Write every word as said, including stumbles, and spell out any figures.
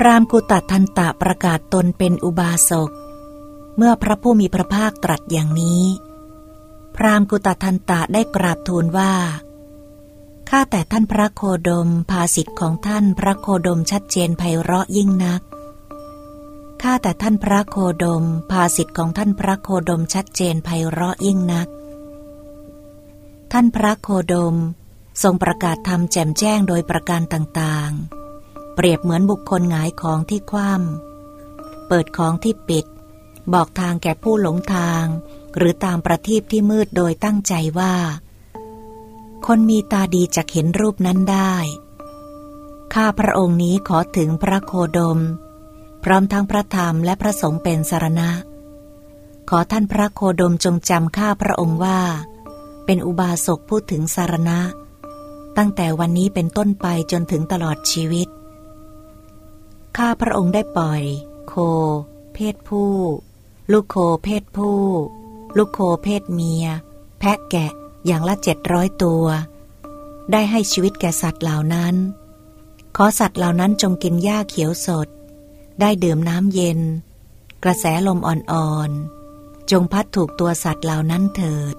พราหมณ์กุตทันตะประกาศตนเป็นอุบาสกเมื่อพระผู้มีพระภาคตรัสอย่างนี้พราหมณ์กุตทันตะได้กราบทูลว่าข้าแต่ท่านพระโคดมภาษิตของท่านพระโคดมชัดเจนไพเราะยิ่งนักข้าแต่ท่านพระโคดมภาษิตของท่านพระโคดมชัดเจนไพเราะยิ่งนักท่านพระโคดมทรงประกาศธรรมแจ่มแจ้งโดยประการต่างๆเปรียบเหมือนบุคคลหงายของที่คว่ำเปิดของที่ปิดบอกทางแก่ผู้หลงทางหรือตามประทีปที่มืดโดยตั้งใจว่าคนมีตาดีจะเห็นรูปนั้นได้ข้าพระองค์นี้ขอถึงพระโคดมพร้อมทั้งพระธรรมและพระสงฆ์เป็นสรณะขอท่านพระโคดมจงจำข้าพระองค์ว่าเป็นอุบาสกผู้ถึงสรณะตั้งแต่วันนี้เป็นต้นไปจนถึงตลอดชีวิตข้าพระองค์ได้ปล่อยโคเพศผู้ลูกโคเพศผู้ลูกโคเพศเมียแพะแกะอย่างละเจ็ดร้อยตัวได้ให้ชีวิตแก่สัตว์เหล่านั้นขอสัตว์เหล่านั้นจงกินหญ้าเขียวสดได้ดื่มน้ำเย็นกระแสลมอ่อนๆจงพัดถูกตัวสัตว์เหล่านั้นเถิด